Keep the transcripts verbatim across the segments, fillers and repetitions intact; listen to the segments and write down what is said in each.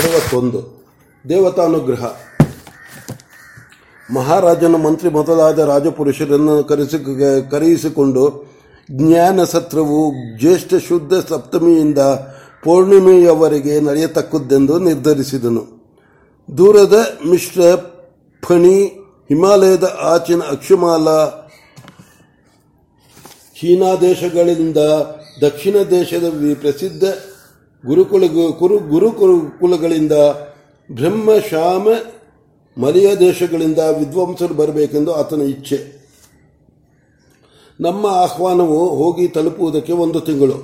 ಅರವತ್ತೊಂದು. ದೇವತಾನುಗ್ರಹ. ಮಹಾರಾಜನ ಮಂತ್ರಿ ಮೊದಲಾದ ರಾಜಪುರುಷರನ್ನು ಕರೆಸಿ ಕರೆಯಿಸಿಕೊಂಡು ಜ್ಞಾನ ಸತ್ರವು ಜ್ಯೇಷ್ಠ ಶುದ್ಧ ಸಪ್ತಮಿಯಿಂದ ಪೌರ್ಣಿಮೆಯವರೆಗೆ ನಡೆಯತಕ್ಕದ್ದೆಂದು ನಿರ್ಧರಿಸಿದನು. ದೂರದ ಮಿಶ್ರ ಫಣಿ, ಹಿಮಾಲಯದ ಆಚಿನ ಅಕ್ಷಮಾಲ, ಚೀನಾ ದೇಶಗಳಿಂದ ದಕ್ಷಿಣ ದೇಶದ ಪ್ರಸಿದ್ಧ ಗುರುಕುಲ ಗುರು ಗುರುಕುಲಗಳಿಂದ ಬ್ರಹ್ಮಶ್ಯಾಮ ಮಲಯ ದೇಶಗಳಿಂದ ವಿದ್ವಾಂಸರು ಬರಬೇಕೆಂದು ಆತನ ಇಚ್ಛೆ. ನಮ್ಮ ಆಹ್ವಾನವು ಹೋಗಿ ತಲುಪುವುದಕ್ಕೆ ಒಂದು ತಿಂಗಳು,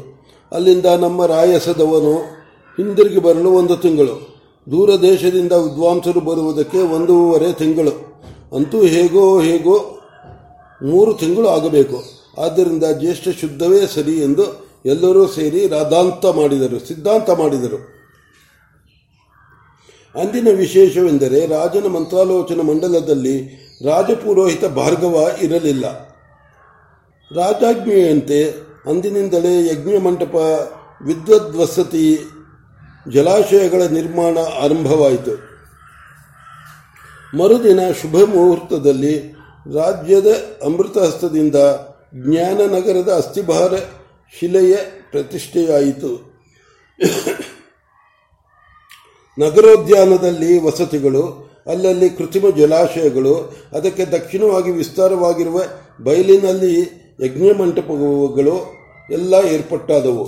ಅಲ್ಲಿಂದ ನಮ್ಮ ರಾಯಸದವನು ಹಿಂದಿರುಗಿ ಬರಲು ಒಂದು ತಿಂಗಳು, ದೂರ ದೇಶದಿಂದ ವಿದ್ವಾಂಸರು ಬರುವುದಕ್ಕೆ ಒಂದೂವರೆ ತಿಂಗಳು, ಅಂತೂ ಹೇಗೋ ಹೇಗೋ ಮೂರು ತಿಂಗಳು ಆಗಬೇಕು. ಆದ್ದರಿಂದ ಜ್ಯೇಷ್ಠ ಶುದ್ಧವೇ ಸರಿ ಎಂದು ಎಲ್ಲರೂ ಸೇರಿ ರಾಧಾಂತ ಮಾಡಿದರು ಸಿದ್ಧಾಂತ ಮಾಡಿದರು. ಅಂದಿನ ವಿಶೇಷವೆಂದರೆ ರಾಜನ ಮಂತ್ರಾಲೋಚನ ಮಂಡಲದಲ್ಲಿ ರಾಜಪುರೋಹಿತ ಭಾರ್ಗವ ಇರಲಿಲ್ಲ. ರಾಜಾಜ್ಞೆಯಂತೆ ಅಂದಿನಿಂದಲೇ ಯಜ್ಞ ಮಂಟಪ, ವಿದ್ವದ್ವಸತಿ, ಜಲಾಶಯಗಳ ನಿರ್ಮಾಣ ಆರಂಭವಾಯಿತು. ಮರುದಿನ ಶುಭ ಮುಹೂರ್ತದಲ್ಲಿ ರಾಜ್ಯದ ಅಮೃತಹಸ್ತದಿಂದ ಜ್ಞಾನನಗರದ ಅಸ್ಥಿಭಾರ ಶಿಲೆಯ ಪ್ರತಿಷ್ಠೆಯಾಯಿತು. ನಗರೋದ್ಯಾನದಲ್ಲಿ ವಸತಿಗಳು, ಅಲ್ಲಲ್ಲಿ ಕೃತ್ರಿಮ ಜಲಾಶಯಗಳು, ಅದಕ್ಕೆ ದಕ್ಷಿಣವಾಗಿ ವಿಸ್ತಾರವಾಗಿರುವ ಬಯಲಿನಲ್ಲಿ ಯಜ್ಞ ಮಂಟಪಗಳು ಎಲ್ಲ ಏರ್ಪಟ್ಟಾದವು.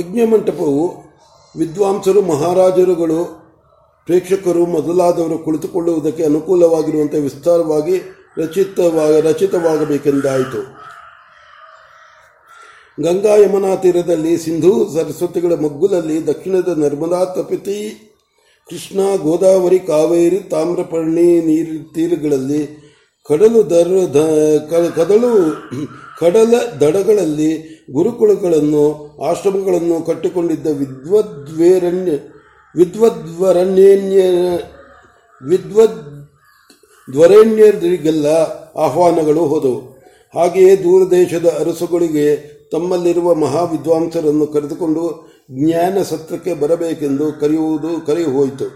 ಯಜ್ಞ ಮಂಟಪವು ವಿದ್ವಾಂಸರು, ಮಹಾರಾಜರುಗಳು, ಪ್ರೇಕ್ಷಕರು ಮೊದಲಾದವರು ಕುಳಿತುಕೊಳ್ಳುವುದಕ್ಕೆ ಅನುಕೂಲವಾಗಿರುವಂತೆ ವಿಸ್ತಾರವಾಗಿ ರಚಿತವಾಗ ರಚಿತವಾಗಬೇಕೆಂದಾಯಿತು. ಗಂಗಾ ಯಮುನಾ ತೀರದಲ್ಲಿ, ಸಿಂಧೂ ಸರಸ್ವತಿಗಳ ಮಗ್ಗುಲಲ್ಲಿ, ದಕ್ಷಿಣದ ನರ್ಮದಾ, ತಪಿತಿ, ಕೃಷ್ಣ, ಗೋದಾವರಿ, ಕಾವೇರಿ, ತಾಮ್ರಪರ್ಣಿ ನೀರು ತೀರಗಳಲ್ಲಿ, ಕಡಲು ದರ ಕದಳು ಕಡಲ ದಡಗಳಲ್ಲಿ ಗುರುಕುಲಗಳನ್ನು, ಆಶ್ರಮಗಳನ್ನು ಕಟ್ಟಿಕೊಂಡಿದ್ದ ವಿದ್ವದ್ವೇರಣ್ಯ ವಿದ್ವದ್ವರಣ್ಯ ವಿದ್ವದ್ವರಣ್ಯರಿಗೆಲ್ಲ ಆಹ್ವಾನಗಳು ಹೋದವು. ಹಾಗೆಯೇ ದೂರ ದೇಶದ ಅರಸುಗಳಿಗೆ ತಮ್ಮಲ್ಲಿರುವ ಮಹಾವಿದ್ವಾಂಸರನ್ನು ಕರೆದುಕೊಂಡು ಜ್ಞಾನ ಸತ್ರಕ್ಕೆ ಬರಬೇಕೆಂದು ಕರೆಯುವುದು ಕರೆಯುಹೋಯಿತು.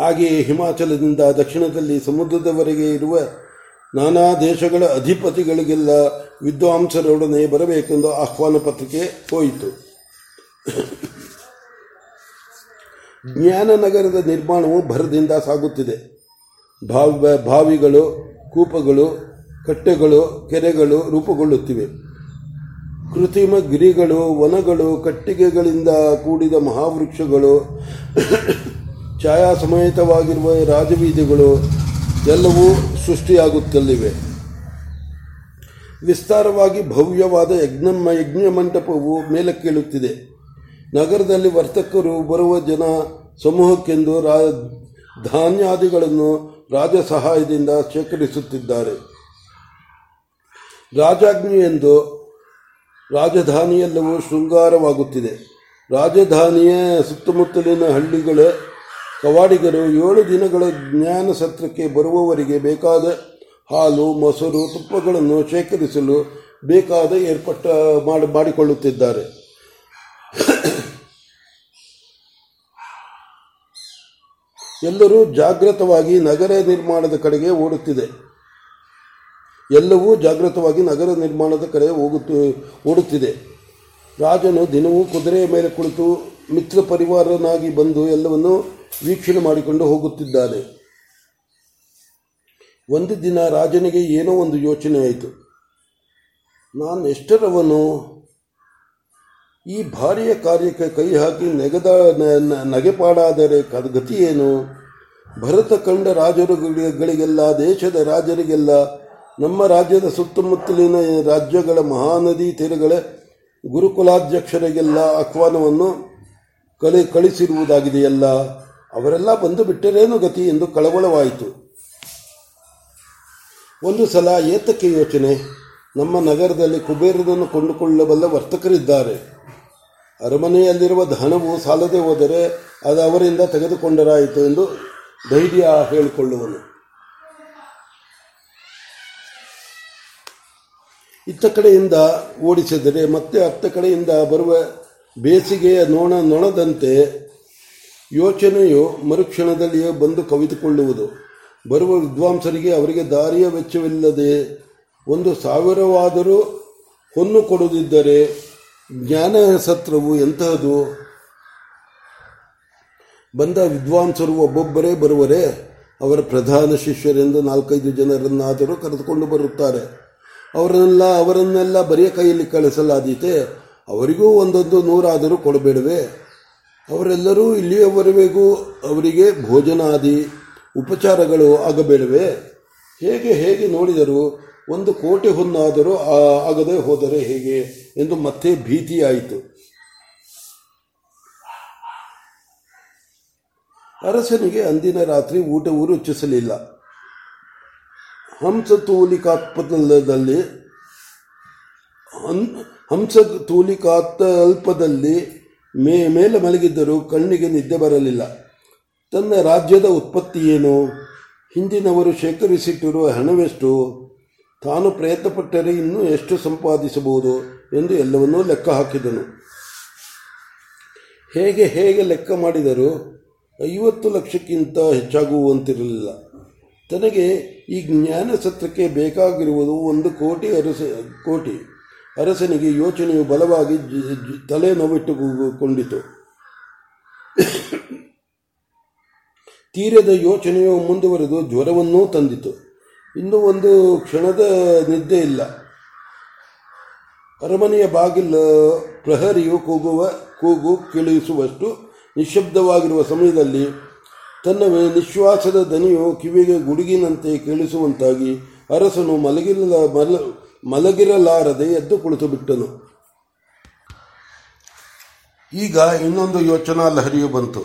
ಹಾಗೆಯೇ ಹಿಮಾಚಲದಿಂದ ದಕ್ಷಿಣದಲ್ಲಿ ಸಮುದ್ರದವರೆಗೆ ಇರುವ ನಾನಾ ದೇಶಗಳ ಅಧಿಪತಿಗಳಿಗೆಲ್ಲ ವಿದ್ವಾಂಸರೊಡನೆ ಬರಬೇಕೆಂದು ಆಹ್ವಾನ ಪತ್ರಿಕೆ ಹೋಯಿತು. ಜ್ಞಾನನಗರದ ನಿರ್ಮಾಣವು ಭರದಿಂದ ಸಾಗುತ್ತಿದೆ. ಭಾವ ಬಾವಿಗಳು, ಕೂಪಗಳು, ಕಟ್ಟೆಗಳು, ಕೆರೆಗಳು ರೂಪುಗೊಳ್ಳುತ್ತಿವೆ. ಕೃತ್ರಿಮ ಗಿರಿಗಳು, ವನಗಳು, ಕಟ್ಟಿಗೆಗಳಿಂದ ಕೂಡಿದ ಮಹಾವೃಕ್ಷಗಳು, ಛಾಯಾ ಸಮೇತವಾಗಿರುವ ರಾಜವೀದಿಗಳು ಎಲ್ಲವೂ ಸೃಷ್ಟಿಯಾಗುತ್ತಲಿವೆ. ವಿಸ್ತಾರವಾಗಿ ಭವ್ಯವಾದ ಯಜ್ಞ ಯಜ್ಞ ಮಂಟಪವು ಮೇಲಕ್ಕೇಳುತ್ತಿದೆ. ನಗರದಲ್ಲಿ ವರ್ತಕರು ಬರುವ ಜನ ಸಮೂಹಕ್ಕೆಂದು ರಾ ಧಾನ್ಯಾದಿಗಳನ್ನು ರಾಜ ಸಹಾಯದಿಂದ ಶೇಖರಿಸುತ್ತಿದ್ದಾರೆ. ರಾಜಾಜ್ಞೆಯೆಂದು ರಾಜಧಾನಿಯೆಲ್ಲವೂ ಶೃಂಗಾರವಾಗುತ್ತಿದೆ. ರಾಜಧಾನಿಯ ಸುತ್ತಮುತ್ತಲಿನ ಹಳ್ಳಿಗಳ ಕವಾಡಿಗರು ಏಳು ದಿನಗಳ ಜ್ಞಾನ ಸತ್ರಕ್ಕೆ ಬರುವವರಿಗೆ ಬೇಕಾದ ಹಾಲು, ಮೊಸರು, ತುಪ್ಪಗಳನ್ನು ಶೇಖರಿಸಲು ಬೇಕಾದ ಏರ್ಪಟ್ಟ ಮಾಡಿಕೊಳ್ಳುತ್ತಿದ್ದಾರೆ. ಎಲ್ಲರೂ ಜಾಗೃತವಾಗಿ ನಗರ ನಿರ್ಮಾಣದ ಕಡೆಗೆ ಓಡುತ್ತಿದೆ ಎಲ್ಲವೂ ಜಾಗೃತವಾಗಿ ನಗರ ನಿರ್ಮಾಣದ ಕಡೆ ಹೋಗುತ್ತ ಓಡುತ್ತಿದೆ ರಾಜನು ದಿನವೂ ಕುದುರೆಯ ಮೇಲೆ ಕುಳಿತು ಮಿತ್ರ ಪರಿವಾರನಾಗಿ ಬಂದು ಎಲ್ಲವನ್ನು ವೀಕ್ಷಣೆ ಮಾಡಿಕೊಂಡು ಹೋಗುತ್ತಿದ್ದಾನೆ. ಒಂದು ದಿನ ರಾಜನಿಗೆ ಏನೋ ಒಂದು ಯೋಚನೆ ಆಯಿತು. ನಾನು ಎಷ್ಟರವನು? ಈ ಭಾರಿಯ ಕಾರ್ಯಕ್ಕೆ ಕೈ ಹಾಕಿ ನೆಗೆದ ನಗೆಪಾಡಾದರೆ ಗತಿಯೇನು? ಭರತ ಕಂಡ ರಾಜರುಗಳಿಗೆಲ್ಲ, ದೇಶದ ರಾಜರಿಗೆಲ್ಲ, ನಮ್ಮ ರಾಜ್ಯದ ಸುತ್ತಮುತ್ತಲಿನ ರಾಜ್ಯಗಳ ಮಹಾನದಿ ತೀರಗಳ ಗುರುಕುಲಾಧ್ಯಕ್ಷರಿಗೆಲ್ಲ ಆಹ್ವಾನವನ್ನು ಕಳಿ ಕಳಿಸಿರುವುದಾಗಿದೆಯಲ್ಲ, ಅವರೆಲ್ಲ ಬಂದು ಬಿಟ್ಟರೇನು ಗತಿ ಎಂದು ಕಳವಳವಾಯಿತು. ಒಂದು ಸಲ ಏತಕ್ಕೆ ಯೋಚನೆ, ನಮ್ಮ ನಗರದಲ್ಲಿ ಕುಬೇರನನ್ನು ಕೊಂಡುಕೊಳ್ಳಬಲ್ಲ ವರ್ತಕರಿದ್ದಾರೆ. ಅರಮನೆಯಲ್ಲಿರುವ ಧನವು ಸಾಲದೆ ಹೋದರೆ ಅದು ಅವರಿಂದ ತೆಗೆದುಕೊಂಡರಾಯಿತು ಎಂದು ಧೈರ್ಯ ಹೇಳಿಕೊಳ್ಳುವನು. ಇತ್ತ ಕಡೆಯಿಂದ ಓಡಿಸಿದರೆ ಮತ್ತೆ ಅತ್ತ ಕಡೆಯಿಂದ ಬರುವ ಬೇಸಿಗೆಯ ನೋಣ ನೊಣದಂತೆ ಯೋಚನೆಯು ಮರುಕ್ಷಣದಲ್ಲಿಯೇ ಬಂದು ಕವಿತುಕೊಳ್ಳುವುದು. ಬರುವ ವಿದ್ವಾಂಸರಿಗೆ ಅವರಿಗೆ ದಾರಿಯ ವೆಚ್ಚವಿಲ್ಲದೆ ಒಂದು ಸಾವಿರವಾದರೂ ಹೊನ್ನು ಕೊಡದಿದ್ದರೆ ಜ್ಞಾನ ಸತ್ರವು ಎಂತಹದು? ಬಂದ ವಿದ್ವಾಂಸರು ಒಬ್ಬೊಬ್ಬರೇ ಬರುವರೆ? ಅವರ ಪ್ರಧಾನ ಶಿಷ್ಯರೆಂದು ನಾಲ್ಕೈದು ಜನರನ್ನಾದರೂ ಕರೆದುಕೊಂಡು ಬರುತ್ತಾರೆ. ಅವರನ್ನೆಲ್ಲ ಅವರನ್ನೆಲ್ಲ ಬರಿಯ ಕೈಯಲ್ಲಿ ಕಳಿಸಲಾದೀತೆ? ಅವರಿಗೂ ಒಂದೊಂದು ನೂರಾದರೂ ಕೊಡಬೇಡವೆ? ಅವರೆಲ್ಲರೂ ಇಲ್ಲಿಯವರೆಗೂ ಅವರಿಗೆ ಭೋಜನಾದಿ ಉಪಚಾರಗಳು ಆಗಬೇಡವೆ? ಹೇಗೆ ಹೇಗೆ ನೋಡಿದರೂ ಒಂದು ಕೋಟಿ ಹೊನ್ನಾದರೂ ಆಗದೆ ಹೋದರೆ ಹೇಗೆ ಎಂದು ಮತ್ತೆ ಭೀತಿಯಾಯಿತು. ಅರಸನಿಗೆ ಅಂದಿನ ರಾತ್ರಿ ಊಟವೂ ರುಚಿಸಲಿಲ್ಲ. ಹಂಸತೂಲಿಕಾತ್ಪದಲ್ಲಿ ಹಂಸತೂಲಿಕಾತಲ್ಪದಲ್ಲಿ ಮೇ ಮೇಲೆ ಮಲಗಿದ್ದರೂ ಕಣ್ಣಿಗೆ ನಿದ್ದೆ ಬರಲಿಲ್ಲ. ತನ್ನ ರಾಜ್ಯದ ಉತ್ಪತ್ತಿ ಏನು? ಹಿಂದಿನವರು ಶೇಖರಿಸಿಟ್ಟಿರುವ ಹಣವೆಷ್ಟು? ತಾನು ಪ್ರಯತ್ನಪಟ್ಟರೆ ಇನ್ನೂ ಎಷ್ಟು ಸಂಪಾದಿಸಬಹುದು ಎಂದು ಎಲ್ಲವನ್ನೂ ಲೆಕ್ಕ ಹಾಕಿದನು. ಹೇಗೆ ಹೇಗೆ ಲೆಕ್ಕ ಮಾಡಿದರೂ ಐವತ್ತು ಲಕ್ಷಕ್ಕಿಂತ ಹೆಚ್ಚಾಗುವಂತಿರಲಿಲ್ಲ. ತನಗೆ ಈ ಜ್ಞಾನ ಸತ್ರಕ್ಕೆ ಬೇಕಾಗಿರುವುದು ಒಂದು ಕೋಟಿ ಅರಸ ಕೋಟಿ ಅರಸನಿಗೆ ಯೋಚನೆಯು ಬಲವಾಗಿ ತಲೆ ನೋವಿಟ್ಟುಕೊಂಡಿತು. ತೀರದ ಯೋಚನೆಯು ಮುಂದುವರೆದು ಜ್ವರವನ್ನೂ ತಂದಿತು. ಇನ್ನೂ ಒಂದು ಕ್ಷಣದ ನಿದ್ದೆ ಇಲ್ಲ. ಅರಮನೆಯ ಬಾಗಿಲು ಪ್ರಹರಿಯು ಕೂಗುವ ಕೂಗು ಕೇಳಿಸುವಷ್ಟು ನಿಶ್ಶಬ್ದವಾಗಿರುವ ಸಮಯದಲ್ಲಿ ತನ್ನ ನಿಶ್ವಾಸದ ದನಿಯು ಕಿವಿಗೆ ಗುಡುಗಿನಂತೆ ಕೇಳಿಸುವಂತಾಗಿ ಅರಸನು ಮಲಗಿಲ್ಲ ಮಲ ಮಲಗಿರಲಾರದೆ ಎದ್ದು ಕುಳಿತು ಬಿಟ್ಟನು. ಈಗ ಇನ್ನೊಂದು ಯೋಚನಾ ಲಹರಿಯು ಬಂತು.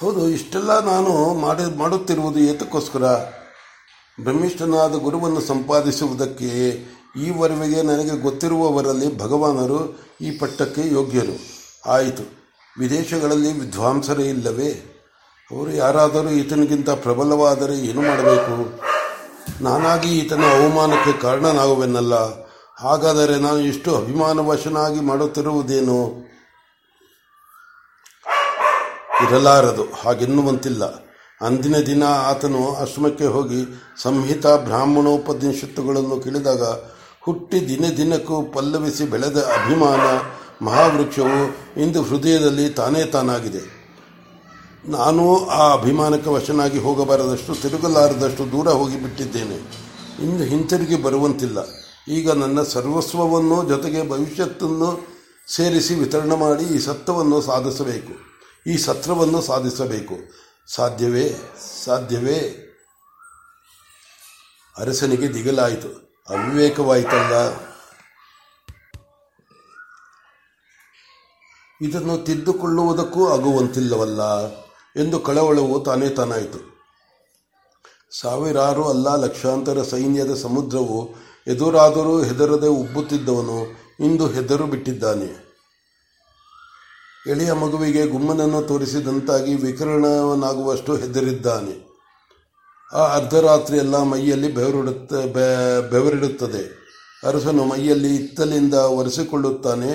ಹೌದು, ಇಷ್ಟೆಲ್ಲ ನಾನು ಮಾಡಿ ಮಾಡುತ್ತಿರುವುದು ಏತಕ್ಕೋಸ್ಕರ? ಬ್ರಹ್ಮಿಷ್ಠನಾದ ಗುರುವನ್ನು ಸಂಪಾದಿಸುವುದಕ್ಕೆ. ಈವರೆಗೆ ನನಗೆ ಗೊತ್ತಿರುವವರಲ್ಲಿ ಭಗವಾನರು ಈ ಪಟ್ಟಕ್ಕೆ ಯೋಗ್ಯರು. ಆಯಿತು, ವಿದೇಶಗಳಲ್ಲಿ ವಿದ್ವಾಂಸರೇ ಇಲ್ಲವೇ? ಅವರು ಯಾರಾದರೂ ಈತನಿಗಿಂತ ಪ್ರಬಲವಾದರೆ ಏನು ಮಾಡಬೇಕು? ನಾನಾಗಿ ಈತನ ಅವಮಾನಕ್ಕೆ ಕಾರಣನಾಗುವೆನಲ್ಲ. ಹಾಗಾದರೆ ನಾನು ಇಷ್ಟು ಅಭಿಮಾನವಶನಾಗಿ ಮಾಡುತ್ತಿರುವುದೇನು? ಇರಲಾರದು, ಹಾಗೆನ್ನುವಂತಿಲ್ಲ. ಅಂದಿನ ದಿನ ಆತನು ಆಶ್ರಮಕ್ಕೆ ಹೋಗಿ ಸಂಹಿತಾ ಬ್ರಾಹ್ಮಣೋಪನಿಷತ್ತುಗಳನ್ನು ಕೇಳಿದಾಗ ಹುಟ್ಟಿ ದಿನೇ ದಿನಕ್ಕೂ ಪಲ್ಲವಿಸಿ ಬೆಳೆದ ಅಭಿಮಾನ ಮಹಾವೃಕ್ಷವು ಇಂದು ಹೃದಯದಲ್ಲಿ ತಾನೇ ತಾನಾಗಿದೆ. ನಾನು ಆ ಅಭಿಮಾನಕ್ಕೆ ವಶನಾಗಿ ಹೋಗಬಾರದಷ್ಟು, ತಿರುಗಲಾರದಷ್ಟು ದೂರ ಹೋಗಿಬಿಟ್ಟಿದ್ದೇನೆ. ಇಂದು ಹಿಂತಿರುಗಿ ಬರುವಂತಿಲ್ಲ. ಈಗ ನನ್ನ ಸರ್ವಸ್ವವನ್ನು ಜೊತೆಗೆ ಭವಿಷ್ಯತ್ತನ್ನು ಸೇರಿಸಿ ವಿತರಣೆ ಮಾಡಿ ಈ ಸತ್ವವನ್ನು ಸಾಧಿಸಬೇಕು ಈ ಸತ್ರವನ್ನು ಸಾಧಿಸಬೇಕು. ಸಾಧ್ಯವೇ? ಸಾಧ್ಯವೇ? ಅರಸನಿಗೆ ದಿಗಲಾಯಿತು, ಅವಿವೇಕವಾಯಿತಲ್ಲ. ಇದನ್ನು ತಿದ್ದುಕೊಳ್ಳುವುದಕ್ಕೂ ಆಗುವಂತಿಲ್ಲವಲ್ಲ ಎಂದು ಕಳವಳವು ತಾನೇ ತಾನಾಯಿತು. ಸಾವಿರಾರು ಅಲ್ಲ ಲಕ್ಷಾಂತರ ಸೈನ್ಯದ ಸಮುದ್ರವು ಎದುರಾದರೂ ಹೆದರದೆ ಉಬ್ಬುತ್ತಿದ್ದವನು ಇಂದು ಹೆದರು ಬಿಟ್ಟಿದ್ದಾನೆ. ಎಳೆಯ ಮಗುವಿಗೆ ಗುಮ್ಮನನ್ನು ತೋರಿಸಿದಂತಾಗಿ ವಿಕಿರಣವನಾಗುವಷ್ಟು ಹೆದರಿದ್ದಾನೆ. ಆ ಅರ್ಧರಾತ್ರಿಯೆಲ್ಲ ಮೈಯಲ್ಲಿ ಬೆವರಿಡುತ್ತ ಬೆವರಿಡುತ್ತದೆ ಅರಸನು ಮೈಯಲ್ಲಿ ಇತ್ತಲಿಂದ ಒರೆಸಿಕೊಳ್ಳುತ್ತಾನೆ.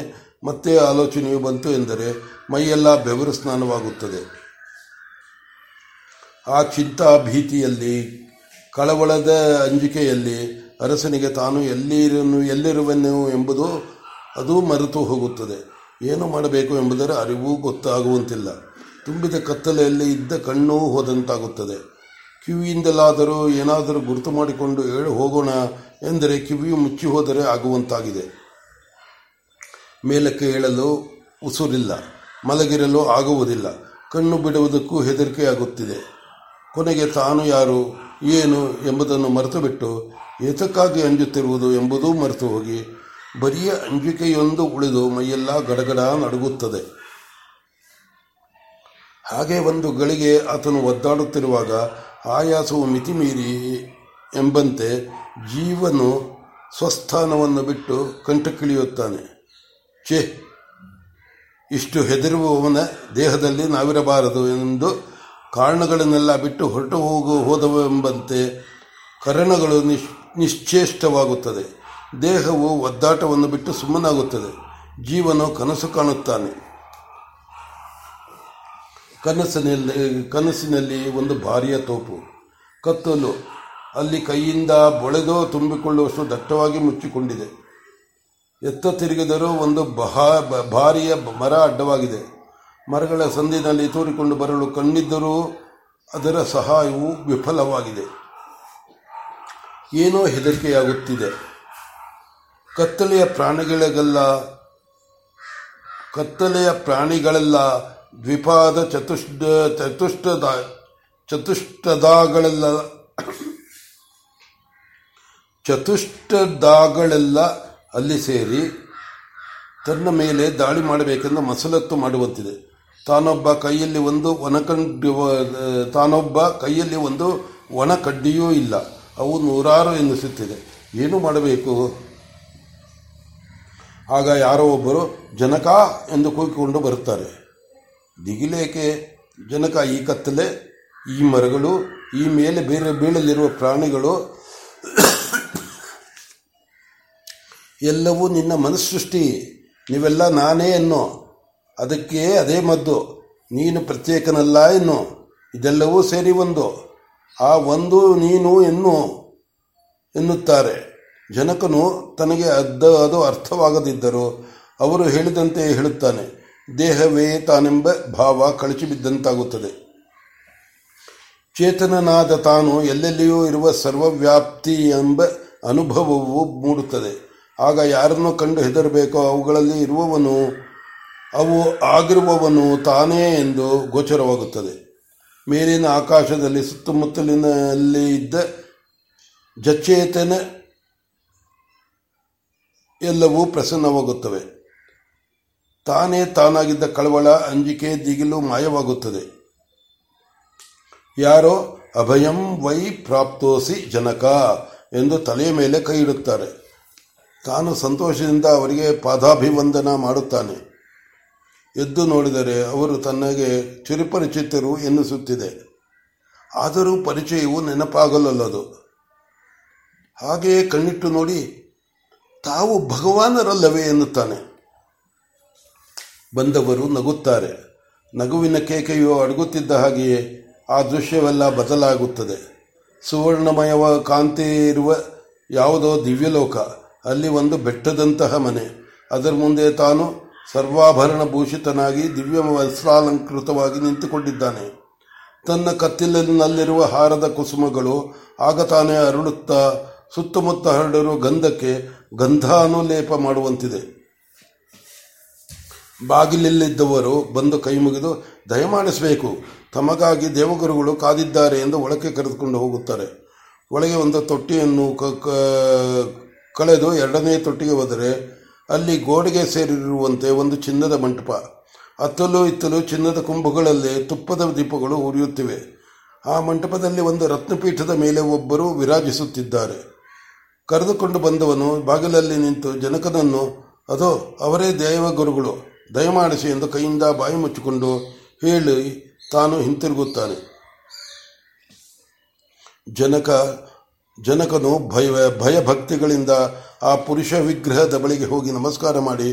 ಮತ್ತೆ ಆಲೋಚನೆಯು ಬಂತು ಎಂದರೆ ಮೈಯೆಲ್ಲ ಬೆವರು ಸ್ನಾನವಾಗುತ್ತದೆ. ಆ ಚಿಂತಾ ಭೀತಿಯಲ್ಲಿ, ಕಳವಳದ ಅಂಜಿಕೆಯಲ್ಲಿ ಅರಸನಿಗೆ ತಾನು ಎಲ್ಲಿರನು ಎಲ್ಲಿರುವೆನು ಎಂಬುದು ಅದು ಮರೆತು ಹೋಗುತ್ತದೆ. ಏನು ಮಾಡಬೇಕು ಎಂಬುದರ ಅರಿವು ಗೊತ್ತಾಗುವಂತಿಲ್ಲ. ತುಂಬಿದ ಕತ್ತಲೆಯಲ್ಲಿ ಇದ್ದ ಕಣ್ಣೂ ಹೋದಂತಾಗುತ್ತದೆ. ಕಿವಿಯಿಂದಲಾದರೂ ಏನಾದರೂ ಗುರುತು ಮಾಡಿಕೊಂಡು ಹೇಳಿ ಹೋಗೋಣ ಎಂದರೆ ಕಿವಿಯು ಮುಚ್ಚಿ ಹೋದರೆ ಆಗುವಂತಾಗಿದೆ. ಮೇಲಕ್ಕೆ ಏಳಲು ಉಸುರಿಲ್ಲ, ಮಲಗಿರಲು ಆಗುವುದಿಲ್ಲ. ಕಣ್ಣು ಬಿಡುವುದಕ್ಕೂ ಹೆದರಿಕೆಯಾಗುತ್ತಿದೆ. ಕೊನೆಗೆ ತಾನು ಯಾರು ಏನು ಎಂಬುದನ್ನು ಮರೆತು ಬಿಟ್ಟು ಏತಕ್ಕಾಗಿ ಅಂಜುತ್ತಿರುವುದು ಎಂಬುದೂ ಮರೆತು ಹೋಗಿ ಬರಿಯ ಅಂಜಿಕೆಯೊಂದು ಉಳಿದು ಮೈಯೆಲ್ಲ ಗಡಗಡ ನಡುಗುತ್ತದೆ. ಹಾಗೆ ಒಂದು ಗಳಿಗೆ ಆತನು ಒದ್ದಾಡುತ್ತಿರುವಾಗ ಆಯಾಸವು ಮಿತಿಮೀರಿ ಎಂಬಂತೆ ಜೀವನು ಸ್ವಸ್ಥಾನವನ್ನು ಬಿಟ್ಟು ಕಂಟಕ್ಕಿಳಿಯುತ್ತಾನೆ. ಛೇ, ಇಷ್ಟು ಹೆದರುವವನ ದೇಹದಲ್ಲಿ ನಾವಿರಬಾರದು ಎಂದು ಕಾರಣಗಳನ್ನೆಲ್ಲ ಬಿಟ್ಟು ಹೊರಟು ಹೋಗು ಹೋದವೆಂಬಂತೆ ಕರಣಗಳು ನಿಶ್ ನಿಶ್ಚೇಷ್ಟವಾಗುತ್ತದೆ. ದೇಹವು ಒದ್ದಾಟವನ್ನು ಬಿಟ್ಟು ಸುಮ್ಮನಾಗುತ್ತದೆ. ಜೀವನು ಕನಸು ಕಾಣುತ್ತಾನೆ. ಕನಸಿನಲ್ಲಿ ಕನಸಿನಲ್ಲಿ ಒಂದು ಭಾರಿಯ ತೋಪು, ಕತ್ತಲು ಅಲ್ಲಿ ಕೈಯಿಂದ ಬೊಳೆದೋ ತುಂಬಿಕೊಳ್ಳುವಷ್ಟು ದಟ್ಟವಾಗಿ ಮುಚ್ಚಿಕೊಂಡಿದೆ. ಎತ್ತ ತಿರುಗಿದರೂ ಒಂದು ಬಹಾ ಭಾರಿಯ ಮರ ಅಡ್ಡವಾಗಿದೆ. ಮರಗಳ ಸಂದಿನಲ್ಲಿ ತೋರಿಕೊಂಡು ಬರಲು ಕಣ್ಣಿದ್ದರೂ ಅದರ ಸಹಾಯವು ವಿಫಲವಾಗಿದೆ. ಏನೋ ಹೆದರಿಕೆಯಾಗುತ್ತಿದೆ. ಕತ್ತಲೆಯ ಪ್ರಾಣಿಗಳಿಗೆಲ್ಲ ಕತ್ತಲೆಯ ಪ್ರಾಣಿಗಳೆಲ್ಲ ದ್ವಿಪಾದ ಚತುಷ್ಟ ಚತುಷ್ಟದ ಚತುಷ್ಟದಾಗಳೆಲ್ಲ ಚತುಷ್ಟದಾಗಳೆಲ್ಲ ಅಲ್ಲಿ ಸೇರಿ ತನ್ನ ಮೇಲೆ ದಾಳಿ ಮಾಡಬೇಕೆಂದು ಮಸಲತ್ತು ಮಾಡುವಂತಿದೆ. ತಾನೊಬ್ಬ ಕೈಯಲ್ಲಿ ಒಂದು ಒಣಕಂಡು ತಾನೊಬ್ಬ ಕೈಯಲ್ಲಿ ಒಂದು ಒಣ ಕಡ್ಡಿಯೂ ಇಲ್ಲ. ಅವು ನೂರಾರು ಎನ್ನಿಸುತ್ತಿದೆ. ಏನು ಮಾಡಬೇಕು? ಆಗ ಯಾರೋ ಒಬ್ಬರು ಜನಕ ಎಂದು ಕೂಗಿಕೊಂಡು ಬರುತ್ತಾರೆ. ದಿಗಿಲೇಕೆ ಜನಕ? ಈ ಕತ್ತಲೆ, ಈ ಮರಗಳು, ಈ ಮೇಲೆ ಬೇರೆ ಬೀಳಲಿರುವ ಪ್ರಾಣಿಗಳು ಎಲ್ಲವೂ ನಿನ್ನ ಮನಸ್ಸೃಷ್ಟಿ. ನೀವೆಲ್ಲ ನಾನೇ ಅನ್ನೋ, ಅದಕ್ಕೆ ಅದೇ ಮದ್ದು. ನೀನು ಪ್ರತ್ಯೇಕನಲ್ಲ ಎನ್ನು, ಇದೆಲ್ಲವೂ ಸೇರಿ ಒಂದು, ಆ ಒಂದು ನೀನು ಎನ್ನು ಎನ್ನುತ್ತಾರೆ. ಜನಕನು ತನಗೆ ಅದ್ದ ಅದು ಅರ್ಥವಾಗದಿದ್ದರೂ ಅವರು ಹೇಳಿದಂತೆ ಹೇಳುತ್ತಾನೆ. ದೇಹವೇ ತಾನೆಂಬ ಭಾವ ಕಳಚಿಬಿದ್ದಂತಾಗುತ್ತದೆ. ಚೇತನನಾದ ತಾನು ಎಲ್ಲೆಲ್ಲಿಯೂ ಇರುವ ಸರ್ವವ್ಯಾಪ್ತಿ ಎಂಬ ಅನುಭವವು ಮೂಡುತ್ತದೆ. ಆಗ ಯಾರನ್ನು ಕಂಡು ಹೆದರಬೇಕೋ ಅವುಗಳಲ್ಲಿ ಇರುವವನು, ಅವು ಆಗಿರುವವನು ತಾನೇ ಎಂದು ಗೋಚರವಾಗುತ್ತದೆ. ಮೇಲಿನ ಆಕಾಶದಲ್ಲಿ ಸುತ್ತಮುತ್ತಲಿನಲ್ಲಿ ಇದ್ದ ಜಚೇತನ ಎಲ್ಲವೂ ಪ್ರಸನ್ನವಾಗುತ್ತವೆ. ತಾನೇ ತಾನಾಗಿದ್ದ ಕಳವಳ, ಅಂಜಿಕೆ, ದಿಗಿಲು ಮಾಯವಾಗುತ್ತದೆ. ಯಾರೋ ಅಭಯಂ ವೈ ಪ್ರಾಪ್ತೋಸಿ ಜನಕ ಎಂದು ತಲೆಯ ಮೇಲೆ ಕೈ ಇಡುತ್ತಾರೆ. ತಾನು ಸಂತೋಷದಿಂದ ಅವರಿಗೆ ಪಾದಾಭಿವಂದನ ಮಾಡುತ್ತಾನೆ. ಎದ್ದು ನೋಡಿದರೆ ಅವರು ತನಗೆ ಚಿರುಪರಿಚಿತರು ಎನ್ನಿಸುತ್ತಿದೆ. ಆದರೂ ಪರಿಚಯವು ನೆನಪಾಗಲಲ್ಲದು. ಹಾಗೆಯೇ ಕಣ್ಣಿಟ್ಟು ನೋಡಿ ತಾವು ಭಗವಾನರಲ್ಲವೇ ಎನ್ನುತ್ತಾನೆ. ಬಂದವರು ನಗುತ್ತಾರೆ. ನಗುವಿನ ಕೇಕೆಯು ಅಡಗುತ್ತಿದ್ದ ಹಾಗೆಯೇ ಆ ದೃಶ್ಯವೆಲ್ಲ ಬದಲಾಗುತ್ತದೆ. ಸುವರ್ಣಮಯವ ಕಾಂತಿ ಇರುವ ಯಾವುದೋ ದಿವ್ಯಲೋಕ. ಅಲ್ಲಿ ಒಂದು ಬೆಟ್ಟದಂತಹ ಮನೆ. ಅದರ ಮುಂದೆ ತಾನು ಸರ್ವಾಭರಣ ಭೂಷಿತನಾಗಿ ದಿವ್ಯ ವಸ್ತ್ರಾಲಂಕೃತವಾಗಿ ನಿಂತುಕೊಂಡಿದ್ದಾನೆ. ತನ್ನ ಕತ್ತಿಲಿನಲ್ಲಿರುವ ಹಾರದ ಕುಸುಮಗಳು ಆಗ ತಾನೇ ಅರಳುತ್ತಾ ಸುತ್ತಮುತ್ತ ಹರಡಿರುವ ಗಂಧಕ್ಕೆ ಗಂಧಾನುಲೇಪ ಮಾಡುವಂತಿದೆ. ಬಾಗಿಲಲ್ಲಿದ್ದವರು ಬಂದು ಕೈ ಮುಗಿದು ದಯಮಾಡಿಸಬೇಕು, ತಮಗಾಗಿ ದೇವಗುರುಗಳು ಕಾದಿದ್ದಾರೆ ಎಂದು ಒಳಕ್ಕೆ ಕರೆದುಕೊಂಡು ಹೋಗುತ್ತಾರೆ. ಒಳಗೆ ಒಂದು ತೊಟ್ಟಿಯನ್ನು ಕಳೆದು ಎರಡನೇ ತೊಟ್ಟಿಗೆ ಹೋದರೆ ಅಲ್ಲಿ ಗೋಡೆಗೆ ಸೇರಿರುವಂತೆ ಒಂದು ಚಿನ್ನದ ಮಂಟಪ. ಅತ್ತಲೂ ಇತ್ತಲೂ ಚಿನ್ನದ ಕೊಂಬುಗಳಲ್ಲಿ ತುಪ್ಪದ ದೀಪಗಳು ಉರಿಯುತ್ತಿವೆ. ಆ ಮಂಟಪದಲ್ಲಿ ಒಂದು ರತ್ನಪೀಠದ ಮೇಲೆ ಒಬ್ಬರು ವಿರಾಜಿಸುತ್ತಿದ್ದಾರೆ. ಕರೆದುಕೊಂಡು ಬಂದವನು ಬಾಗಿಲಲ್ಲಿ ನಿಂತು ಜನಕನನ್ನು, ಅದು ಅವರೇ ದೇವಗುರುಗಳು, ದಯಮಾಡಿಸಿ ಎಂದು ಕೈಯಿಂದ ಬಾಯಿ ಮುಚ್ಚಿಕೊಂಡು ಹೇಳಿ ತಾನು ಹಿಂತಿರುಗುತ್ತಾನೆ. ಜನಕ ಜನಕನು ಭಯ ಭಯಭಕ್ತಿಗಳಿಂದ ಆ ಪುರುಷ ವಿಗ್ರಹದ ಬಳಿಗೆ ಹೋಗಿ ನಮಸ್ಕಾರ ಮಾಡಿ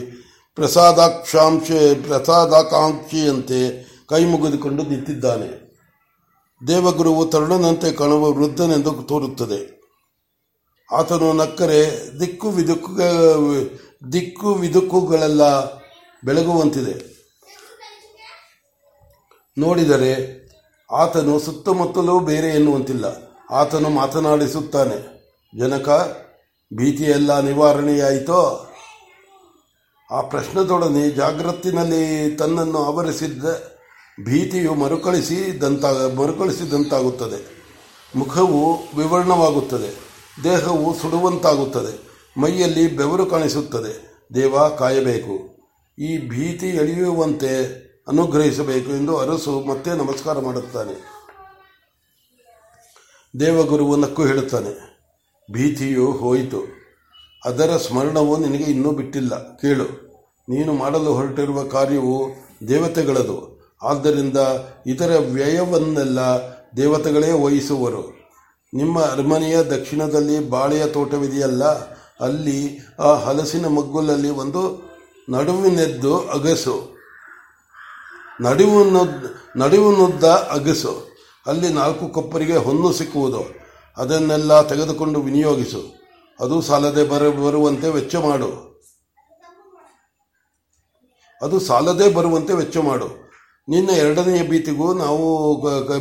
ಪ್ರಸಾದಾಕ್ಷಾಂಶ ಪ್ರಸಾದಾಕಾಂಕ್ಷಿಯಂತೆ ಕೈ ಮುಗಿದುಕೊಂಡು ನಿಂತಿದ್ದಾನೆ. ದೇವಗುರುವು ತರುಣನಂತೆ ಕಾಣುವ ವೃದ್ಧನೆಂದು ತೋರುತ್ತದೆ. ಆತನು ನಕ್ಕರೆ ದಿಕ್ಕು ವಿದುಕು ದಿಕ್ಕು ವಿದುಕುಗಳೆಲ್ಲ ಬೆಳಗುವಂತಿದೆ. ನೋಡಿದರೆ ಆತನು ಸುತ್ತಮುತ್ತಲೂ ಬೇರೆ ಎನ್ನುವಂತಿಲ್ಲ. ಆತನು ಮಾತನಾಡಿಸುತ್ತಾನೆ. ಜನಕ, ಭೀತಿಯೆಲ್ಲ ನಿವಾರಣೆಯಾಯಿತೋ? ಆ ಪ್ರಶ್ನದೊಡನೆ ಜಾಗೃತಿನಲ್ಲಿ ತನ್ನನ್ನು ಆವರಿಸಿದ್ದ ಭೀತಿಯು ಮರುಕಳಿಸಿದಂತ ಮರುಕಳಿಸಿದಂತಾಗುತ್ತದೆ. ಮುಖವು ವಿವರ್ಣವಾಗುತ್ತದೆ. ದೇಹವು ಸುಡುವಂತಾಗುತ್ತದೆ. ಮೈಯಲ್ಲಿ ಬೆವರು ಕಾಣಿಸುತ್ತದೆ. ದೇವ, ಕಾಯಬೇಕು, ಈ ಭೀತಿ ಎಳೆಯುವಂತೆ ಅನುಗ್ರಹಿಸಬೇಕು ಎಂದು ಅರಸು ಮತ್ತೆ ನಮಸ್ಕಾರ ಮಾಡುತ್ತಾನೆ. ದೇವಗುರುವು ನಕ್ಕು ಹೇಳುತ್ತಾನೆ, ಭೀತಿಯು ಹೋಯಿತು, ಅದರ ಸ್ಮರಣವು ನಿನಗೆ ಇನ್ನೂ ಬಿಟ್ಟಿಲ್ಲ. ಕೇಳು, ನೀನು ಮಾಡಲು ಹೊರಟಿರುವ ಕಾರ್ಯವು ದೇವತೆಗಳದು. ಆದ್ದರಿಂದ ಇದರ ವ್ಯಯವನ್ನೆಲ್ಲ ದೇವತೆಗಳೇ ವಹಿಸುವರು. ನಿಮ್ಮ ಅರಮನೆಯ ದಕ್ಷಿಣದಲ್ಲಿ ಬಾಳೆಯ ತೋಟವಿದೆಯಲ್ಲ, ಅಲ್ಲಿ ಆ ಹಲಸಿನ ಮಗ್ಗುಲಲ್ಲಿ ಒಂದು ನಡುವಿನೆದ್ದು ಅಗಸು, ನಡುವು ನಡುವು ನುದ್ದ ಅಗಸು, ಅಲ್ಲಿ ನಾಲ್ಕು ಕೊಪ್ಪರಿಗೆ ಹೊನ್ನು ಸಿಕ್ಕುವುದು, ಅದನ್ನೆಲ್ಲ ತೆಗೆದುಕೊಂಡು ವಿನಿಯೋಗಿಸು. ಅದು ಸಾಲದೆ ಬರ ಬರುವಂತೆ ವೆಚ್ಚ ಮಾಡು ಅದು ಸಾಲದೇ ಬರುವಂತೆ ವೆಚ್ಚ ಮಾಡು. ನಿನ್ನ ಎರಡನೆಯ ಭೀತಿಗೂ ನಾವು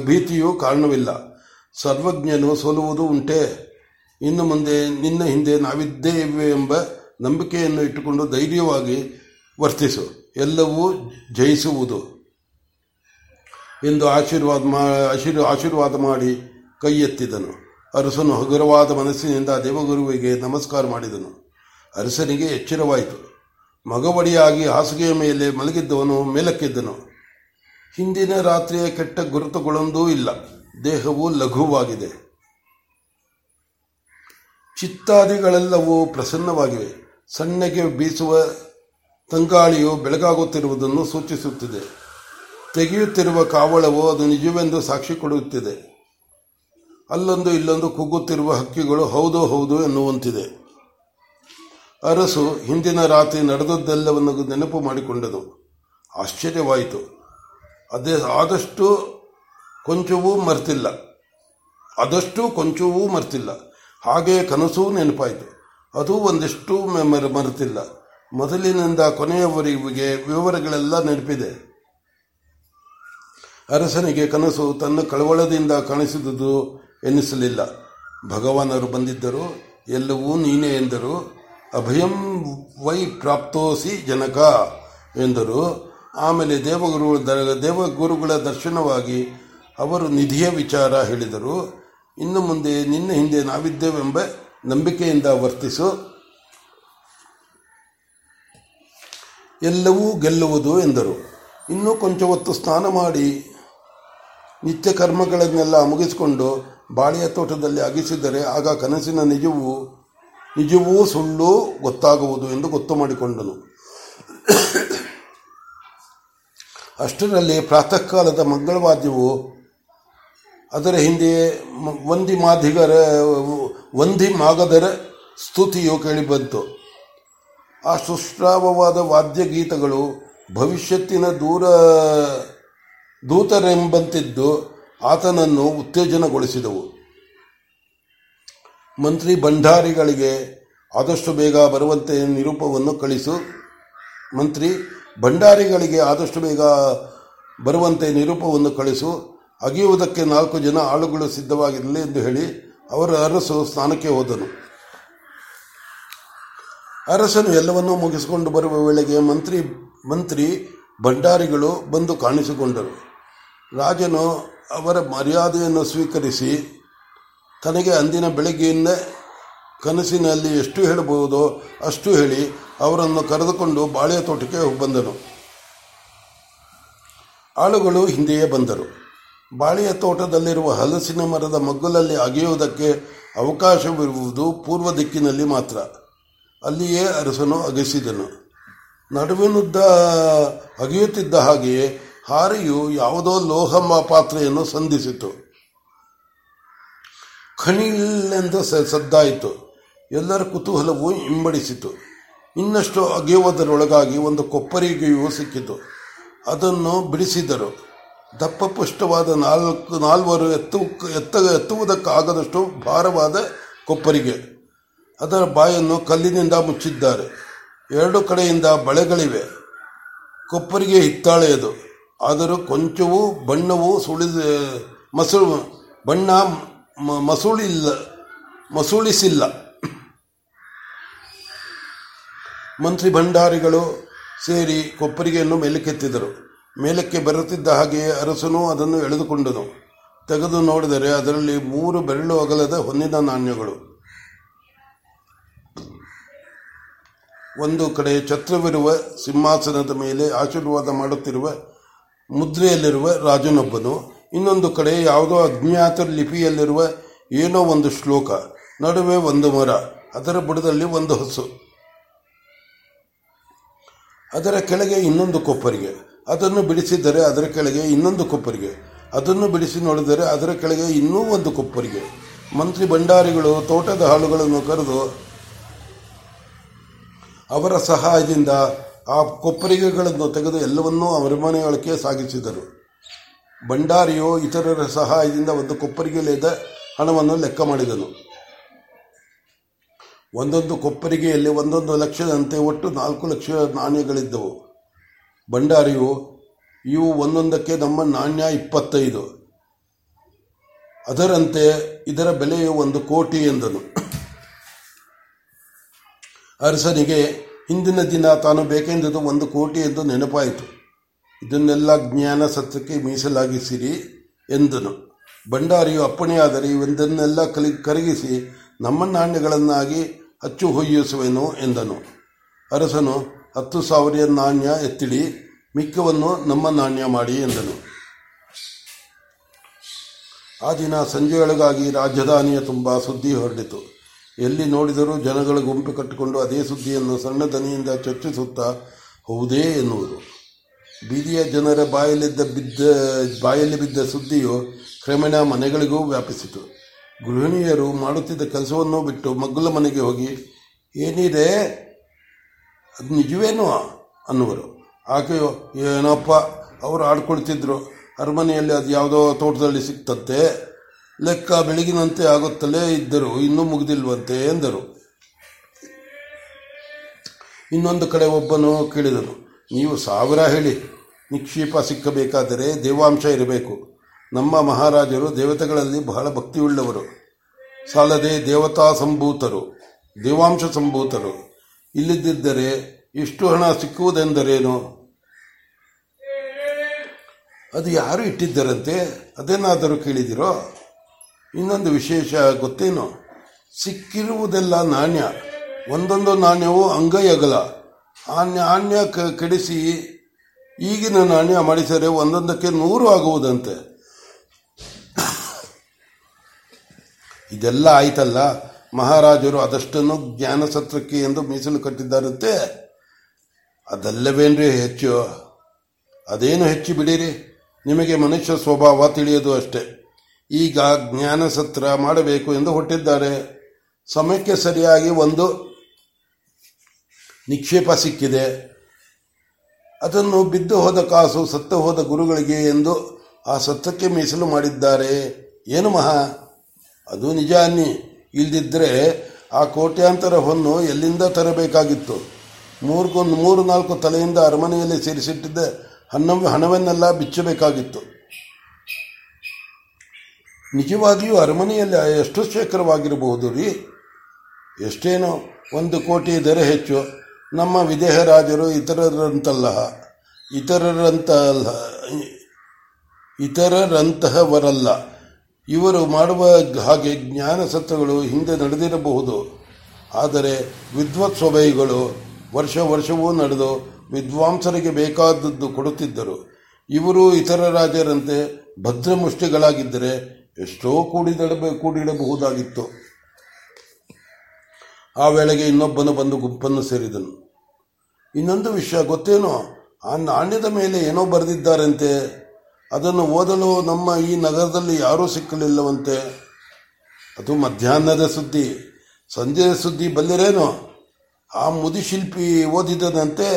ಭೀತಿಯೂ ಕಾರಣವಿಲ್ಲ. ಸರ್ವಜ್ಞನು ಸೋಲುವುದು ಉಂಟೆ. ಇನ್ನು ಮುಂದೆ ನಿನ್ನ ಹಿಂದೆ ನಾವಿದ್ದೇವೆ ಎಂಬ ನಂಬಿಕೆಯನ್ನು ಇಟ್ಟುಕೊಂಡು ಧೈರ್ಯವಾಗಿ ವರ್ತಿಸು. ಎಲ್ಲವೂ ಜಯಿಸುವುದು ಎಂದು ಆಶೀರ್ವಾದ ಆಶೀರ್ವಾದ ಮಾಡಿ ಕೈ ಎತ್ತಿದನು. ಅರಸನು ಹಗುರವಾದ ಮನಸ್ಸಿನಿಂದ ದೇವಗುರುವಿಗೆ ನಮಸ್ಕಾರ ಮಾಡಿದನು. ಅರಸನಿಗೆ ಎಚ್ಚರವಾಯಿತು. ಮಗವಡಿಯಾಗಿ ಹಾಸಿಗೆಯ ಮೇಲೆ ಮಲಗಿದ್ದವನು ಮೇಲಕ್ಕೆದ್ದನು. ಹಿಂದಿನ ರಾತ್ರಿಯ ಕೆಟ್ಟ ಗುರುತುಗಳೊಂದೂ ಇಲ್ಲ. ದೇಹವು ಲಘುವಾಗಿದೆ, ಚಿತ್ತಾದಿಗಳೆಲ್ಲವೂ ಪ್ರಸನ್ನವಾಗಿವೆ. ಸಣ್ಣಗೆ ಬೀಸುವ ತಂಗಾಳಿಯು ಬೆಳಗಾಗುತ್ತಿರುವುದನ್ನು ಸೂಚಿಸುತ್ತಿದೆ. ತೆಗೆಯುತ್ತಿರುವ ಕಾವಳವು ಅದು ನಿಜವೆಂದು ಸಾಕ್ಷಿ ಕೊಡುತ್ತಿದೆ. ಅಲ್ಲೊಂದು ಇಲ್ಲೊಂದು ಕುಗ್ಗುತ್ತಿರುವ ಹಕ್ಕಿಗಳು ಹೌದು ಹೌದು ಎನ್ನುವಂತಿದೆ. ಅರಸು ಹಿಂದಿನ ರಾತ್ರಿ ನಡೆದದ್ದೆಲ್ಲವನ್ನು ನೆನಪು ಮಾಡಿಕೊಂಡನು. ಆಶ್ಚರ್ಯವಾಯಿತು. ಅದೇ ಆದಷ್ಟು ಕೊಂಚವೂ ಮರ್ತಿಲ್ಲ ಆದಷ್ಟು ಕೊಂಚವೂ ಮರ್ತಿಲ್ಲ. ಹಾಗೆಯೇ ಕನಸೂ ನೆನಪಾಯಿತು, ಅದು ಒಂದಿಷ್ಟು ಮರೆತಿಲ್ಲ. ಮೊದಲಿನಿಂದ ಕೊನೆಯವರೆಗೆ ವಿವರಗಳೆಲ್ಲ ನೆನಪಿದೆ. ಅರಸನಿಗೆ ಕನಸು ತನ್ನ ಕಳವಳದಿಂದ ಕಾಣಿಸಿದುದು ಎನ್ನಿಸಲಿಲ್ಲ. ಭಗವಾನರು ಬಂದಿದ್ದರು, ಎಲ್ಲವೂ ನೀನೇ ಎಂದರು. ಅಭಯಂ ವೈ ಪ್ರಾಪ್ತೋಸಿ ಜನಕ ಎಂದರು. ಆಮೇಲೆ ದೇವಗುರು ದೇವಗುರುಗಳ ದರ್ಶನವಾಗಿ ಅವರು ನಿಧಿಯ ವಿಚಾರ ಹೇಳಿದರು. ಇನ್ನು ಮುಂದೆ ನಿನ್ನ ಹಿಂದೆ ನಾವಿದ್ದೇವೆಂಬ ನಂಬಿಕೆಯಿಂದ ವರ್ತಿಸು, ಎಲ್ಲವೂ ಗೆಲ್ಲುವುದು ಎಂದರು. ಇನ್ನೂ ಕೊಂಚ ಹೊತ್ತು ಸ್ನಾನ ಮಾಡಿ ನಿತ್ಯ ಕರ್ಮಗಳನ್ನೆಲ್ಲ ಮುಗಿಸಿಕೊಂಡು ಬಾಳೆಯ ತೋಟದಲ್ಲಿ ಅಗಿಸಿದರೆ ಆಗ ಕನಸಿನ ನಿಜವೂ ನಿಜವೂ ಸುಳ್ಳು ಗೊತ್ತಾಗುವುದು ಎಂದು ಗೊತ್ತು ಮಾಡಿಕೊಂಡನು. ಅಷ್ಟರಲ್ಲಿ ಪ್ರಾತಃ ಕಾಲದ ಮಂಗಳವಾದ್ಯವು ಅದರ ಹಿಂದೆ ವಂದಿ ಮಾದಿಗರ ವಂದಿ ಮಾಗದರ ಸ್ತುತಿಯು ಕೇಳಿಬಂತು. ಆ ಸುಶ್ರಾವವಾದ ವಾದ್ಯಗೀತಗಳು ಭವಿಷ್ಯತ್ತಿನ ದೂರ ದೂತರೆಂಬಂತಿದ್ದು ಆತನನ್ನು ಉತ್ತೇಜನಗೊಳಿಸಿದವು. ಮಂತ್ರಿ ಭಂಡಾರಿಗಳಿಗೆ ಆದಷ್ಟು ಬೇಗ ಬರುವಂತೆ ನಿರೂಪವನ್ನು ಕಳಿಸು ಮಂತ್ರಿ ಭಂಡಾರಿಗಳಿಗೆ ಆದಷ್ಟು ಬೇಗ ಬರುವಂತೆ ನಿರೂಪವನ್ನು ಕಳಿಸು. ಅಗೆಯುವುದಕ್ಕೆ ನಾಲ್ಕು ಜನ ಆಳುಗಳು ಸಿದ್ಧವಾಗಿರಲಿ ಎಂದು ಹೇಳಿ ಅವರ ಅರಸು ಸ್ನಾನಕ್ಕೆ ಹೋದನು. ಅರಸನು ಎಲ್ಲವನ್ನೂ ಮುಗಿಸಿಕೊಂಡು ಬರುವ ವೇಳೆಗೆ ಮಂತ್ರಿ ಮಂತ್ರಿ ಭಂಡಾರಿಗಳು ಬಂದು ಕಾಣಿಸಿಕೊಂಡರು. ರಾಜನು ಅವರ ಮರ್ಯಾದೆಯನ್ನು ಸ್ವೀಕರಿಸಿ ತನಗೆ ಅಂದಿನ ಬೆಳಗ್ಗೆಯಿಂದ ಕನಸಿನಲ್ಲಿ ಎಷ್ಟು ಹೇಳಬಹುದು ಅಷ್ಟು ಹೇಳಿ ಅವರನ್ನು ಕರೆದುಕೊಂಡು ಬಾಳೆಯ ತೋಟಕ್ಕೆ ಬಂದನು. ಆಳುಗಳು ಹಿಂದೆಯೇ ಬಂದರು. ಬಾಳೆಯ ತೋಟದಲ್ಲಿರುವ ಹಲಸಿನ ಮರದ ಮಗ್ಗುಲಲ್ಲಿ ಅಗೆಯುವುದಕ್ಕೆ ಅವಕಾಶವಿರುವುದು ಪೂರ್ವ ದಿಕ್ಕಿನಲ್ಲಿ ಮಾತ್ರ. ಅಲ್ಲಿಯೇ ಅರಸನು ಅಗೆಸಿದನು. ನಡುವಿನುದ್ದ ಅಗೆಯುತ್ತಿದ್ದ ಹಾಗೆಯೇ ಹಾರೆಯು ಯಾವುದೋ ಲೋಹ ಪಾತ್ರೆಯನ್ನು ಸಂಧಿಸಿತು. ಖಣಿಲ್ಲೆಂದು ಸದ್ದಾಯಿತು. ಎಲ್ಲರ ಕುತೂಹಲವೂ ಇಮ್ಮಡಿಸಿತು. ಇನ್ನಷ್ಟು ಅಗೆಯುವುದರೊಳಗಾಗಿ ಒಂದು ಕೊಪ್ಪರಿಗೆಯೂ ಸಿಕ್ಕಿತು. ಅದನ್ನು ಬಿಡಿಸಿದರು. ದಪ್ಪಪುಷ್ಟವಾದ ನಾಲ್ಕು ನಾಲ್ವರು ಎತ್ತು ಎತ್ತ ಎತ್ತುವುದಕ್ಕಾಗದಷ್ಟು ಭಾರವಾದ ಕೊಪ್ಪರಿಗೆ ಅದರ ಬಾಯನ್ನು ಕಲ್ಲಿನಿಂದ ಮುಚ್ಚಿದ್ದಾರೆ. ಎರಡು ಕಡೆಯಿಂದ ಬಳೆಗಳಿವೆ. ಕೊಪ್ಪರಿಗೆ ಹಿತ್ತಾಳೆಯದು, ಆದರೂ ಕೊಂಚವೂ ಬಣ್ಣವೂ ಸುಳಿದ ಮಸಳು ಬಣ್ಣ ಮಸೂಳಿಲ್ಲ ಮಸೂಳಿಸಿಲ್ಲ. ಮಂತ್ರಿ ಭಂಡಾರಿಗಳು ಸೇರಿ ಕೊಪ್ಪರಿಗೆಯನ್ನು ಮೇಲಕ್ಕೆತ್ತಿದರು. ಮೇಲಕ್ಕೆ ಬರುತ್ತಿದ್ದ ಹಾಗೆಯೇ ಅರಸನು ಅದನ್ನು ಎಳೆದುಕೊಂಡನು. ತೆಗೆದು ನೋಡಿದರೆ ಅದರಲ್ಲಿ ಮೂರು ಬೆರಳು ಅಗಲದ ಹೊನ್ನಿನ ನಾಣ್ಯಗಳು, ಒಂದು ಕಡೆ ಛತ್ರವಿರುವ ಸಿಂಹಾಸನದ ಮೇಲೆ ಆಶೀರ್ವಾದ ಮಾಡುತ್ತಿರುವ ಮುದ್ರೆಯಲ್ಲಿರುವ ರಾಜನೊಬ್ಬನು, ಇನ್ನೊಂದು ಕಡೆ ಯಾವುದೋ ಅಜ್ಞಾತ ಲಿಪಿಯಲ್ಲಿರುವ ಏನೋ ಒಂದು ಶ್ಲೋಕ, ನಡುವೆ ಒಂದು ಮರ, ಅದರ ಬುಡದಲ್ಲಿ ಒಂದು ಹಸು, ಅದರ ಕೆಳಗೆ ಇನ್ನೊಂದು ಕೊಪ್ಪರಿಗೆ. ಅದನ್ನು ಬಿಡಿಸಿದರೆ ಅದರ ಕೆಳಗೆ ಇನ್ನೊಂದು ಕೊಪ್ಪರಿಗೆ. ಅದನ್ನು ಬಿಡಿಸಿ ನೋಡಿದರೆ ಅದರ ಕೆಳಗೆ ಇನ್ನೂ ಒಂದು ಕೊಪ್ಪರಿಗೆ. ಮಂತ್ರಿ ಭಂಡಾರಿಗಳು ತೋಟದ ಹಾಳುಗಳನ್ನು ಕರೆದು ಅವರ ಸಹಾಯದಿಂದ ಆ ಕೊಪ್ಪರಿಗೆಗಳನ್ನು ತೆಗೆದು ಎಲ್ಲವನ್ನೂ ಅವರಮನೆಯೊಳಕ್ಕೆ ಸಾಗಿಸಿದರು. ಭಂಡಾರಿಯು ಇತರರ ಸಹಾಯದಿಂದ ಒಂದು ಕೊಪ್ಪರಿಗೆಲೆದ ಹಣವನ್ನು ಲೆಕ್ಕ ಮಾಡಿದನು. ಒಂದೊಂದು ಕೊಪ್ಪರಿಗೆಯಲ್ಲಿ ಒಂದೊಂದು ಲಕ್ಷದಂತೆ ಒಟ್ಟು ನಾಲ್ಕು ಲಕ್ಷ ನಾಣ್ಯಗಳಿದ್ದವು. ಭಂಡಾರಿಯು ಇವು ಒಂದೊಂದಕ್ಕೆ ನಮ್ಮ ನಾಣ್ಯ ಇಪ್ಪತ್ತೈದು, ಅದರಂತೆ ಇದರ ಬೆಲೆಯು ಒಂದು ಕೋಟಿ ಎಂದನು. ಅರಸನಿಗೆ ಹಿಂದಿನ ದಿನ ತಾನು ಬೇಕೆಂದದ್ದು ಒಂದು ಕೋಟಿ ಎಂದು ನೆನಪಾಯಿತು. ಇದನ್ನೆಲ್ಲ ಜ್ಞಾನ ಸತ್ಯಕ್ಕೆ ಮೀಸಲಾಗಿಸಿರಿ ಎಂದನು. ಭಂಡಾರಿಯು ಅಪ್ಪಣೆಯಾದರೆ ಇವೆಂದನ್ನೆಲ್ಲ ಕಲಿ ಕರಗಿಸಿ ನಮ್ಮ ನಾಣ್ಯಗಳನ್ನಾಗಿ ಅಚ್ಚು ಹೊಯ್ಯಿಸುವೆನು ಎಂದನು. ಅರಸನು ಹತ್ತು ಸಾವಿರ ನಾಣ್ಯ ಎತ್ತಿಡಿ, ಮಿಕ್ಕವನ್ನು ನಮ್ಮ ನಾಣ್ಯ ಮಾಡಿ ಎಂದನು. ಆ ದಿನ ಸಂಜೆಯೊಳಗಾಗಿ ರಾಜಧಾನಿಯ ತುಂಬ ಸುದ್ದಿ ಹೊರಡಿತು. ಎಲ್ಲಿ ನೋಡಿದರೂ ಜನಗಳು ಗುಂಪು ಕಟ್ಟಿಕೊಂಡು ಅದೇ ಸುದ್ದಿಯನ್ನು ಸಣ್ಣ ದನಿಯಿಂದ ಚರ್ಚಿಸುತ್ತಾ ಹೌದೇ ಎನ್ನುವುದು. ಬೀದಿಯ ಜನರ ಬಾಯಲ್ಲಿದ್ದ ಬಿದ್ದ ಬಾಯಲ್ಲಿ ಬಿದ್ದ ಸುದ್ದಿಯು ಕ್ರಮೇಣ ಮನೆಗಳಿಗೂ ವ್ಯಾಪಿಸಿತು. ಗೃಹಿಣಿಯರು ಮಾಡುತ್ತಿದ್ದ ಕೆಲಸವನ್ನು ಬಿಟ್ಟು ಮಗ್ಗುಲ ಮನೆಗೆ ಹೋಗಿ ಏನಿದೆ ಅದು ನಿಜವೇನೋ ಅನ್ನುವರು. ಆಕೆಯೋ ಏನಪ್ಪ ಅವರು ಆಡ್ಕೊಳ್ತಿದ್ರು, ಅರಮನೆಯಲ್ಲಿ ಅದು ಯಾವುದೋ ತೋಟದಲ್ಲಿ ಸಿಕ್ತಂತೆ, ಲೆಕ್ಕ ಬೆಳಗಿನಂತೆ ಆಗುತ್ತಲೇ ಇದ್ದರು, ಇನ್ನೂ ಮುಗಿದಿಲ್ವಂತೆ ಎಂದರು. ಇನ್ನೊಂದು ಕಡೆ ಒಬ್ಬನು ಕೇಳಿದನು, ನೀವು ಸಾವಿರ ಹೇಳಿ, ನಿಕ್ಷೇಪ ಸಿಕ್ಕಬೇಕಾದರೆ ದೇವಾಂಶ ಇರಬೇಕು. ನಮ್ಮ ಮಹಾರಾಜರು ದೇವತೆಗಳಲ್ಲಿ ಬಹಳ ಭಕ್ತಿಯುಳ್ಳವರು, ಸಾಲದೆ ದೇವತಾ ಸಂಭೂತರು, ದೇವಾಂಶ ಸಂಭೂತರು. ಇಲ್ಲದಿದ್ದರೆ ಇಷ್ಟು ಹಣ ಸಿಕ್ಕುವುದೆಂದರೇನು? ಅದು ಯಾರು ಇಟ್ಟಿದ್ದರಂತೆ, ಅದೇನಾದರೂ ಕೇಳಿದಿರೋ? ಇನ್ನೊಂದು ವಿಶೇಷ ಗೊತ್ತೇನು, ಸಿಕ್ಕಿರುವುದೆಲ್ಲ ನಾಣ್ಯ, ಒಂದೊಂದು ನಾಣ್ಯವೂ ಅಂಗೈ ಅಗಲ. ಆ ನಾಣ್ಯ ಕೆಡಿಸಿ ಈಗಿನ ನಾಣ್ಯ ಮಾಡಿದರೆ ಒಂದೊಂದಕ್ಕೆ ನೂರು ಆಗುವುದಂತೆ. ಇದೆಲ್ಲ ಆಯ್ತಲ್ಲ, ಮಹಾರಾಜರು ಅದಷ್ಟನ್ನು ಜ್ಞಾನಸತ್ರಕ್ಕೆ ಎಂದು ಮೀಸಲು ಕಟ್ಟಿದ್ದಾರಂತೆ. ಅದೆಲ್ಲವೇನ್ರಿ ಹೆಚ್ಚು? ಅದೇನು ಹೆಚ್ಚು ಬಿಡಿರಿ, ನಿಮಗೆ ಮನುಷ್ಯ ಸ್ವಭಾವ ತಿಳಿಯೋದು ಅಷ್ಟೇ. ಈಗ ಜ್ಞಾನಸತ್ರ ಮಾಡಬೇಕು ಎಂದು ಹೊರಟಿದ್ದಾರೆ. ಸಮಯಕ್ಕೆ ಸರಿಯಾಗಿ ಒಂದು ನಿಕ್ಷೇಪ ಸಿಕ್ಕಿದೆ, ಅದನ್ನು ಬಿದ್ದು ಹೋದ ಕಾಸು ಸತ್ತು ಹೋದ ಗುರುಗಳಿಗೆ ಎಂದು ಆ ಸತ್ತಕ್ಕೆ ಮೀಸಲು ಮಾಡಿದ್ದಾರೆ. ಏನು ಮಹಾ, ಅದು ನಿಜ ಅನ್ನಿ. ಇಲ್ಲದಿದ್ದರೆ ಆ ಕೋಟ್ಯಾಂತರ ಹೊನ್ನು ಎಲ್ಲಿಂದ ತರಬೇಕಾಗಿತ್ತು? ಮೂರ್ಗೊಂದು ಮೂರು ನಾಲ್ಕು ತಲೆಯಿಂದ ಅರಮನೆಯಲ್ಲಿ ಸೇರಿಸಿಟ್ಟಿದ್ದ ಹಣ ಹಣವನ್ನೆಲ್ಲ ಬಿಚ್ಚಬೇಕಾಗಿತ್ತು. ನಿಜವಾಗಿಯೂ ಅರಮನೆಯಲ್ಲಿ ಎಷ್ಟು ಶೇಖರವಾಗಿರಬಹುದು ರೀ? ಎಷ್ಟೇನೋ ಒಂದು ಕೋಟಿ ಇದ್ದರೆ ಹೆಚ್ಚು. ನಮ್ಮ ವಿದೇಹ ರಾಜರು ಇತರರಂತಲ್ಲ ಇತರರಂತಲ್ಲ ಇತರರಂತಹವರಲ್ಲ. ಇವರು ಮಾಡುವ ಹಾಗೆ ಜ್ಞಾನಸತ್ರಗಳು ಹಿಂದೆ ನಡೆದಿರಬಹುದು. ಆದರೆ ವಿದ್ವತ್ ಸಭೆಗಳು ವರ್ಷ ವರ್ಷವೂ ನಡೆದು ವಿದ್ವಾಂಸರಿಗೆ ಬೇಕಾದದ್ದು ಕೊಡುತ್ತಿದ್ದರು. ಇವರು ಇತರ ರಾಜರಂತೆ ಭದ್ರಮುಷ್ಟಿಗಳಾಗಿದ್ದರೆ ಎಷ್ಟೋ ಕೂಡಿಡಬ ಕೂಡಿಡಬಹುದಾಗಿತ್ತು. ಆ ವೇಳೆಗೆ ಇನ್ನೊಬ್ಬನು ಬಂದು ಗುಂಪನ್ನು ಸೇರಿದನು. ಇನ್ನೊಂದು ವಿಷಯ ಗೊತ್ತೇನೋ, ಆ ನಾಣ್ಯದ ಮೇಲೆ ಏನೋ ಬರೆದಿದ್ದಾರಂತೆ, ಅದನ್ನು ಓದಲು ನಮ್ಮ ಈ ನಗರದಲ್ಲಿ ಯಾರೂ ಸಿಕ್ಕಲಿಲ್ಲವಂತೆ. ಅದು ಮಧ್ಯಾಹ್ನದ ಸುದ್ದಿ. ಸಂಜೆಯ ಸುದ್ದಿ ಬಂದಿರೇನೋ, ಆ ಮುದಿಶಿಲ್ಪಿ ಓದಿದನಂತೆ,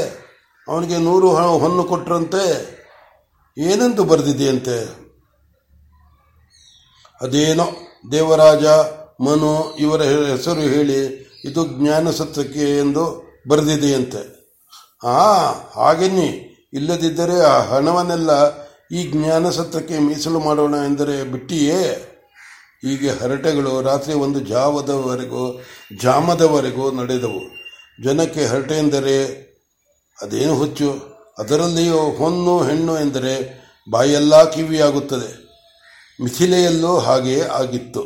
ಅವನಿಗೆ ನೂರು ಹೊನ್ನು ಕೊಟ್ಟರಂತೆ. ಏನಂತೂ ಬರೆದಿದೆಯಂತೆ? ಅದೇನೋ ದೇವರಾಜ ಮನು ಇವರ ಹೆಸರು ಹೇಳಿ ಇದು ಜ್ಞಾನಸತ್ರಕ್ಕೆ ಎಂದು ಬರೆದಿದೆಯಂತೆ. ಆ ಹಾಗೆನ್ನಿ, ಇಲ್ಲದಿದ್ದರೆ ಆ ಹಣವನ್ನೆಲ್ಲ ಈ ಜ್ಞಾನಸತ್ರಕ್ಕೆ ಮೀಸಲು ಮಾಡೋಣ ಎಂದರೆ ಬಿಟ್ಟಿಯೇ. ಹೀಗೆ ಹರಟೆಗಳು ರಾತ್ರಿ ಒಂದು ಜಾವದವರೆಗೂ ಜಾಮದವರೆಗೂ ನಡೆದವು. ಜನಕ್ಕೆ ಹರಟೆ ಎಂದರೆ ಅದೇನು ಹುಚ್ಚು, ಅದರಲ್ಲಿಯೂ ಹೊನ್ನು ಹೆಣ್ಣು ಎಂದರೆ ಬಾಯೆಲ್ಲ ಕಿವಿಯಾಗುತ್ತದೆ. ಮಿಥಿಲೆಯಲ್ಲೂ ಹಾಗೆಯೇ ಆಗಿತ್ತು.